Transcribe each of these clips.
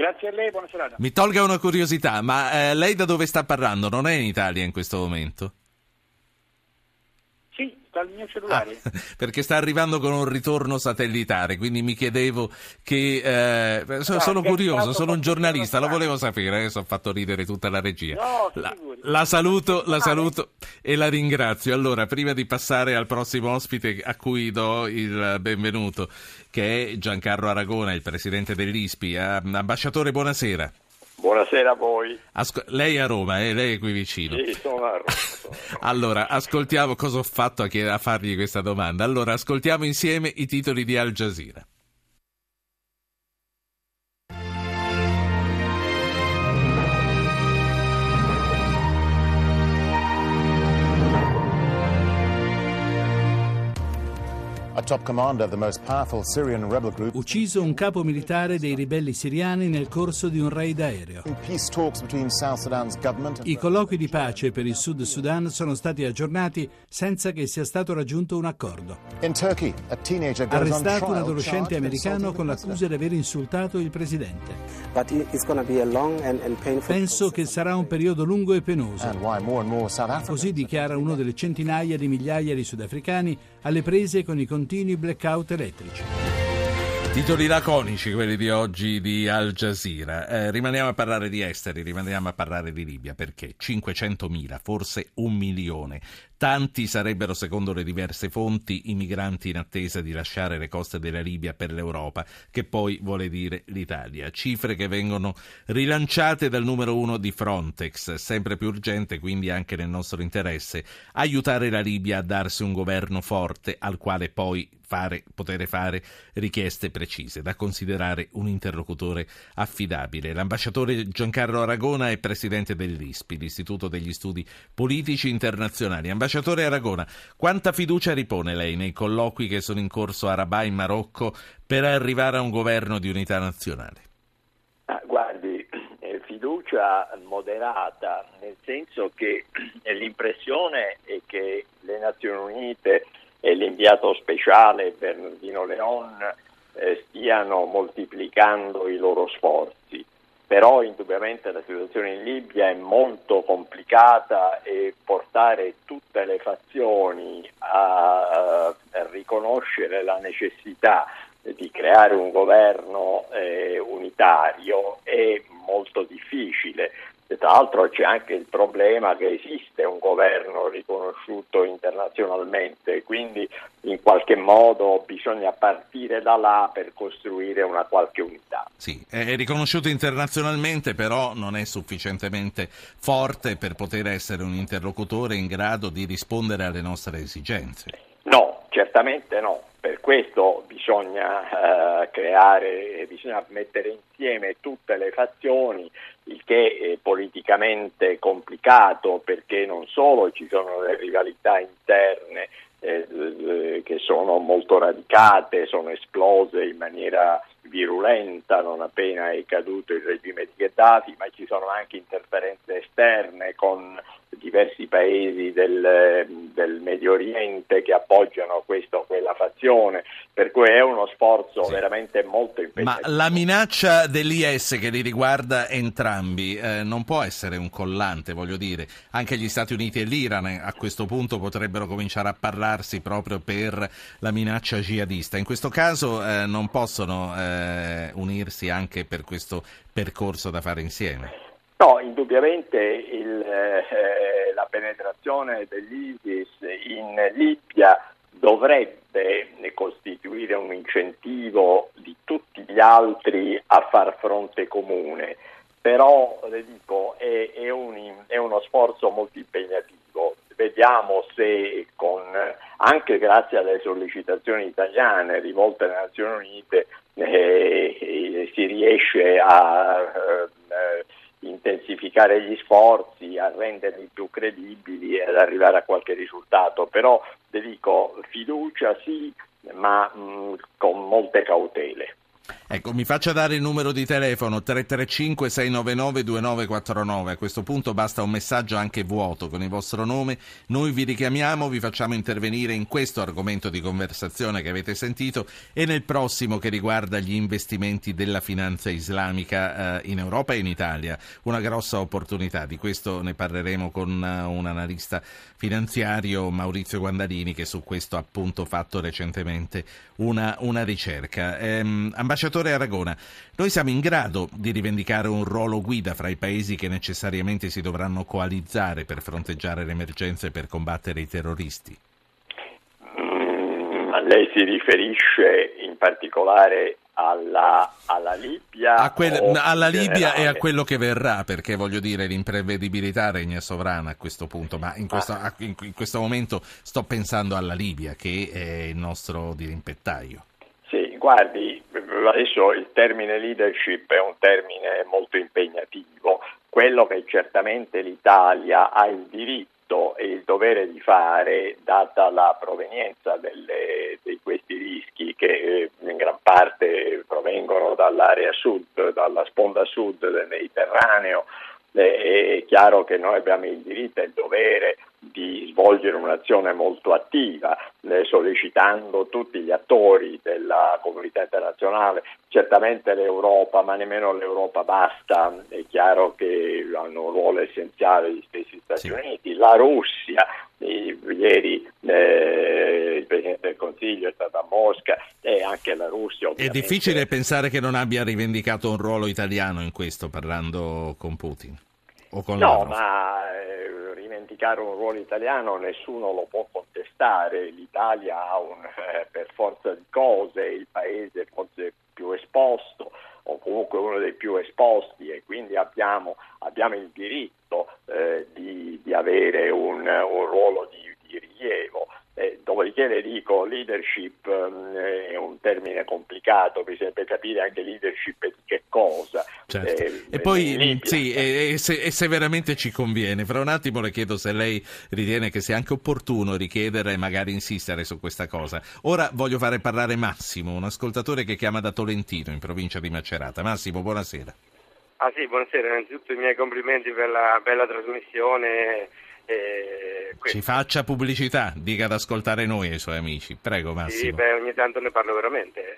Grazie a lei, buona serata. Mi tolga una curiosità, ma lei da dove sta parlando? Non è in Italia in questo momento? Sì, dal mio cellulare. Ah, perché sta arrivando con un ritorno satellitare, quindi mi chiedevo che... sono curioso, sono un giornalista, lo volevo sapere, adesso ho fatto ridere tutta la regia. No, la saluto e la ringrazio. Allora, prima di passare al prossimo ospite a cui do il benvenuto, che è Giancarlo Aragona, il presidente dell'ISPI. Ambasciatore, buonasera. Buonasera a voi. Lei è a Roma, lei è qui vicino. Sì, sono a Roma. Allora, ascoltiamo cosa ho fatto a fargli questa domanda. Allora, ascoltiamo insieme i titoli di Al Jazeera. Ucciso un capo militare dei ribelli siriani nel corso di un raid aereo. I colloqui di pace per il Sud Sudan sono stati aggiornati senza che sia stato raggiunto un accordo. Arrestato un adolescente americano con l'accusa di aver insultato il presidente. Penso che sarà un periodo lungo e penoso. Così dichiara uno delle centinaia di migliaia di sudafricani alle prese con i continui blackout elettrici. Titoli laconici quelli di oggi di Al Jazeera. Rimaniamo a parlare di esteri, rimaniamo a parlare di Libia, perché 500.000, forse 1 milione, tanti sarebbero, secondo le diverse fonti, i migranti in attesa di lasciare le coste della Libia per l'Europa, che poi vuole dire l'Italia. Cifre che vengono rilanciate dal numero uno di Frontex. Sempre più urgente, quindi anche nel nostro interesse, aiutare la Libia a darsi un governo forte al quale poi poter fare richieste precise, da considerare un interlocutore affidabile. L'ambasciatore Giancarlo Aragona è presidente dell'ISPI, l'Istituto degli Studi Politici Internazionali. Ambasciatore Aragona, quanta fiducia ripone lei nei colloqui che sono in corso a Rabat in Marocco per arrivare a un governo di unità nazionale? Guardi, fiducia moderata, nel senso che l'impressione è che le Nazioni Unite e l'inviato speciale Bernardino Leon stiano moltiplicando i loro sforzi. Però indubbiamente la situazione in Libia è molto complicata e portare tutte le fazioni a riconoscere la necessità di creare un governo unitario è molto difficile. E tra l'altro c'è anche il problema che esiste un governo riconosciuto internazionalmente, quindi in qualche modo bisogna partire da là per costruire una qualche unità. Sì, è riconosciuto internazionalmente, però non è sufficientemente forte per poter essere un interlocutore in grado di rispondere alle nostre esigenze. No, certamente no. Per questo bisogna bisogna mettere insieme tutte le fazioni, il che è politicamente complicato, perché non solo ci sono le rivalità interne che sono molto radicate, sono esplose in maniera virulenta non appena è caduto il regime di Gheddafi, ma ci sono anche interferenze esterne con diversi paesi del Medio Oriente che appoggiano questa o quella fazione, per cui è uno sforzo veramente molto impegnativo. Ma la minaccia dell'IS che li riguarda entrambi non può essere un collante, voglio dire, anche gli Stati Uniti e l'Iran a questo punto potrebbero cominciare a parlarsi proprio per la minaccia jihadista. In questo caso non possono unirsi anche per questo percorso da fare insieme? No, indubbiamente la penetrazione dell'ISIS in Libia dovrebbe costituire un incentivo di tutti gli altri a far fronte comune, però le dico è uno sforzo molto impegnativo. Vediamo se anche grazie alle sollecitazioni italiane rivolte alle Nazioni Unite si riesce a intensificare gli sforzi, a renderli più credibili e ad arrivare a qualche risultato. Però vi dico, fiducia sì, ma con molte cautele. Ecco, mi faccia dare il numero di telefono 335 699 2949. A questo punto basta un messaggio anche vuoto con il vostro nome, noi vi richiamiamo, vi facciamo intervenire in questo argomento di conversazione che avete sentito e nel prossimo, che riguarda gli investimenti della finanza islamica in Europa e in Italia, una grossa opportunità. Di questo ne parleremo con un analista finanziario, Maurizio Guandalini, che su questo ha appunto fatto recentemente una ricerca. Ambasciatore Aragona, noi siamo in grado di rivendicare un ruolo guida fra i paesi che necessariamente si dovranno coalizzare per fronteggiare le emergenze e per combattere i terroristi? Ma lei si riferisce in particolare alla Libia? Alla Libia e a quello che verrà, perché voglio dire, l'imprevedibilità regna sovrana a questo punto, ma in questo momento sto pensando alla Libia, che è il nostro dirimpettaio. Sì, guardi, adesso il termine leadership è un termine molto impegnativo. Quello che certamente l'Italia ha il diritto e il dovere di fare, data la provenienza di questi rischi, che in gran parte provengono dall'area sud, dalla sponda sud del Mediterraneo, è chiaro che noi abbiamo il diritto e il dovere di svolgere un'azione molto attiva, sollecitando tutti gli attori della comunità internazionale. Certamente l'Europa, ma nemmeno l'Europa basta, è chiaro che hanno un ruolo essenziale gli stessi Stati Uniti, la Russia. Ieri il Presidente del Consiglio è stato a Mosca, e anche la Russia ovviamente. È difficile pensare che non abbia rivendicato un ruolo italiano in questo, parlando con Putin o con Lavrov. Rivendicare un ruolo italiano nessuno lo può contestare, l'Italia ha per forza di cose il paese forse più esposto, o comunque uno dei più esposti, e quindi abbiamo il diritto di avere un ruolo di rilievo. Dopodiché le dico, leadership è un termine complicato, bisognerebbe capire anche leadership di che cosa. Certo. E poi sì, se veramente ci conviene, fra un attimo le chiedo se lei ritiene che sia anche opportuno richiedere e magari insistere su questa cosa. Ora voglio fare parlare Massimo, un ascoltatore che chiama da Tolentino, in provincia di Macerata. Massimo, buonasera. Ah sì, buonasera, innanzitutto i miei complimenti per la bella trasmissione. Ci faccia pubblicità, dica ad ascoltare noi e i suoi amici, prego Massimo. Sì, ogni tanto ne parlo veramente,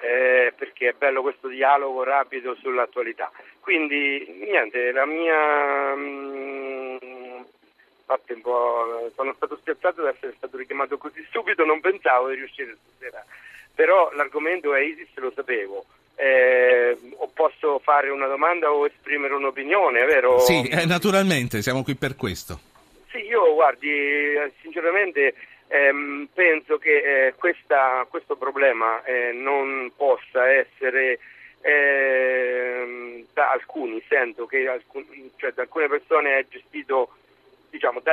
perché è bello questo dialogo rapido sull'attualità. Quindi niente, la mia fatta un po', sono stato spiazzato di essere stato richiamato così subito, non pensavo di riuscire stasera, però l'argomento è ISIS, lo sapevo. Posso fare una domanda o esprimere un'opinione, vero? Sì, naturalmente, siamo qui per questo. Sì, io guardi, sinceramente penso che questo problema non possa essere da alcuni, sento che da alcune persone è gestito, diciamo, da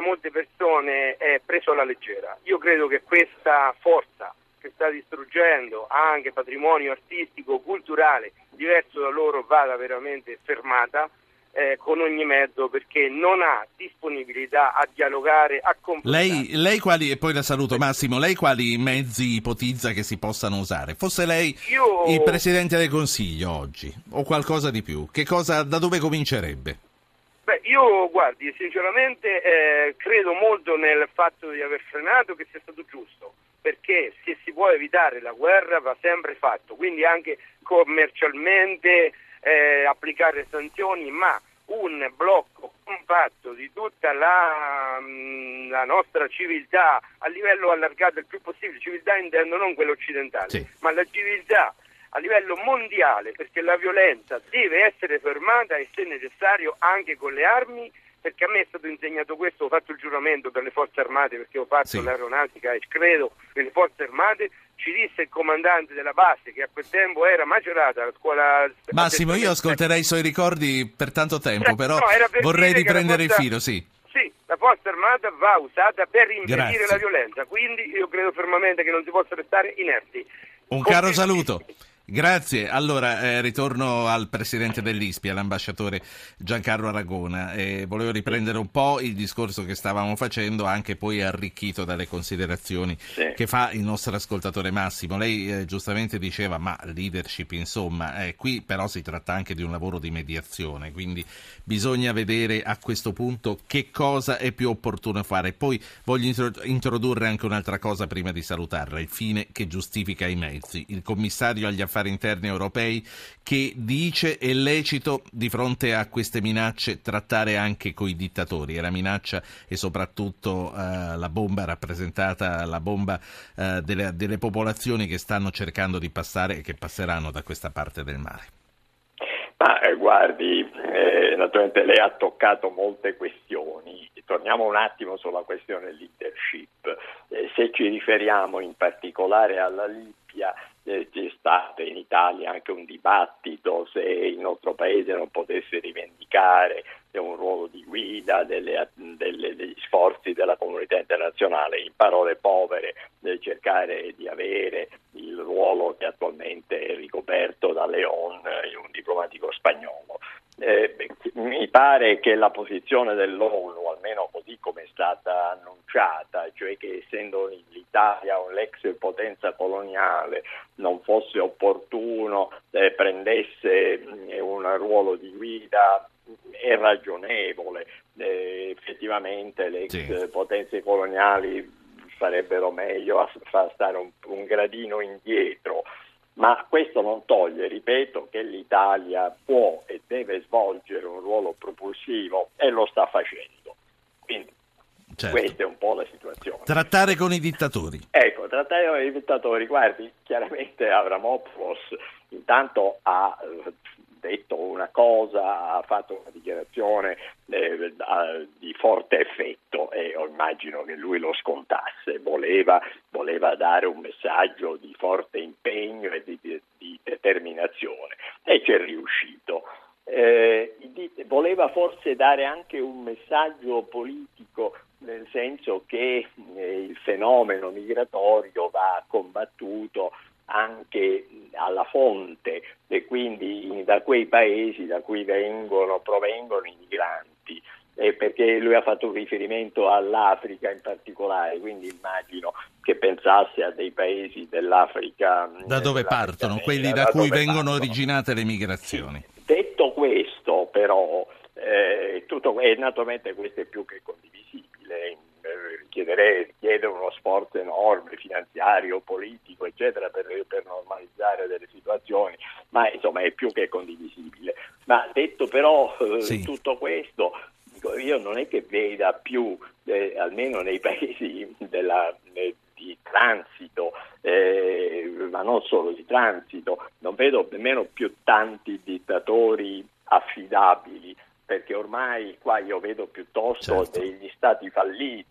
molte persone è preso alla leggera. Io credo che questa forza che sta distruggendo anche patrimonio artistico, culturale, diverso da loro, vada veramente fermata. Con ogni mezzo, perché non ha disponibilità a dialogare, a confrontare. Lei quali, e poi la saluto Massimo, lei quali mezzi ipotizza che si possano usare? Fosse lei il Presidente del Consiglio oggi, o qualcosa di più, da dove comincerebbe? Io guardi, sinceramente credo molto nel fatto di aver frenato, che sia stato giusto, perché se si può evitare la guerra va sempre fatto, quindi anche commercialmente applicare sanzioni, ma un blocco compatto di tutta la nostra civiltà a livello allargato il più possibile, civiltà intendo non quella occidentale, sì, ma la civiltà a livello mondiale, perché la violenza deve essere fermata e se necessario anche con le armi, perché a me è stato insegnato questo, ho fatto il giuramento per le forze armate, perché ho fatto l'aeronautica e credo nelle forze armate. Ci disse il comandante della base, che a quel tempo era Macerata, la scuola. Massimo, io ascolterei i suoi ricordi per tanto tempo, però vorrei riprendere il filo, sì. Sì, la forza armata va usata per impedire la violenza, quindi io credo fermamente che non si possa restare inerti. Un caro saluto. Grazie. Allora, ritorno al presidente dell'ISPI, all'ambasciatore Giancarlo Aragona. Volevo riprendere un po' il discorso che stavamo facendo, anche poi arricchito dalle considerazioni che fa il nostro ascoltatore Massimo. Lei giustamente diceva, ma leadership insomma, qui però si tratta anche di un lavoro di mediazione, quindi bisogna vedere a questo punto che cosa è più opportuno fare. Poi voglio introdurre anche un'altra cosa prima di salutarla, il fine che giustifica i mezzi. Il commissario agli affari interni europei che dice è lecito di fronte a queste minacce trattare anche coi dittatori, e la minaccia e soprattutto la bomba rappresentata, la bomba delle popolazioni che stanno cercando di passare e che passeranno da questa parte del mare. Ma guardi, naturalmente lei ha toccato molte questioni. Torniamo un attimo sulla questione leadership. Se ci riferiamo in particolare alla Libia, c'è stato in Italia anche un dibattito se il nostro paese non potesse rivendicare un ruolo di guida degli sforzi della comunità internazionale, in parole povere cercare di avere il ruolo che attualmente è ricoperto da Leon, un diplomatico spagnolo. Mi pare che la posizione dell'ONU, almeno così come è stata annunciata, cioè che essendo l'Italia un'ex potenza coloniale non fosse opportuno prendesse un ruolo di guida, è ragionevole. Effettivamente le ex potenze coloniali sarebbero meglio a far stare un gradino indietro. Ma questo non toglie, ripeto, che l'Italia può e deve svolgere un ruolo propulsivo e lo sta facendo. Quindi questa è un po' la situazione. Trattare con i dittatori. Ecco, trattare con i dittatori. Guardi, chiaramente Avramopoulos intanto ha detto una cosa, ha fatto una dichiarazione di forte effetto e immagino che lui lo scontasse, voleva dare un messaggio di forte impegno e di determinazione e ci è riuscito. Voleva forse dare anche un messaggio politico, nel senso che il fenomeno migratorio va combattuto anche alla fonte e quindi da quei paesi da cui provengono i migranti, perché lui ha fatto un riferimento all'Africa in particolare, quindi immagino che pensasse a dei paesi dell'Africa da dove partono, quelli da cui vengono originate le migrazioni. Detto questo però naturalmente questo è più che condivisibile, richiede uno sforzo enorme finanziario, politico eccetera per normalizzare delle situazioni, ma insomma è più che condivisibile. Ma detto però tutto questo, io non è che veda più almeno nei paesi di transito, ma non solo di transito, non vedo nemmeno più tanti dittatori affidabili, perché ormai qua io vedo piuttosto degli stati falliti,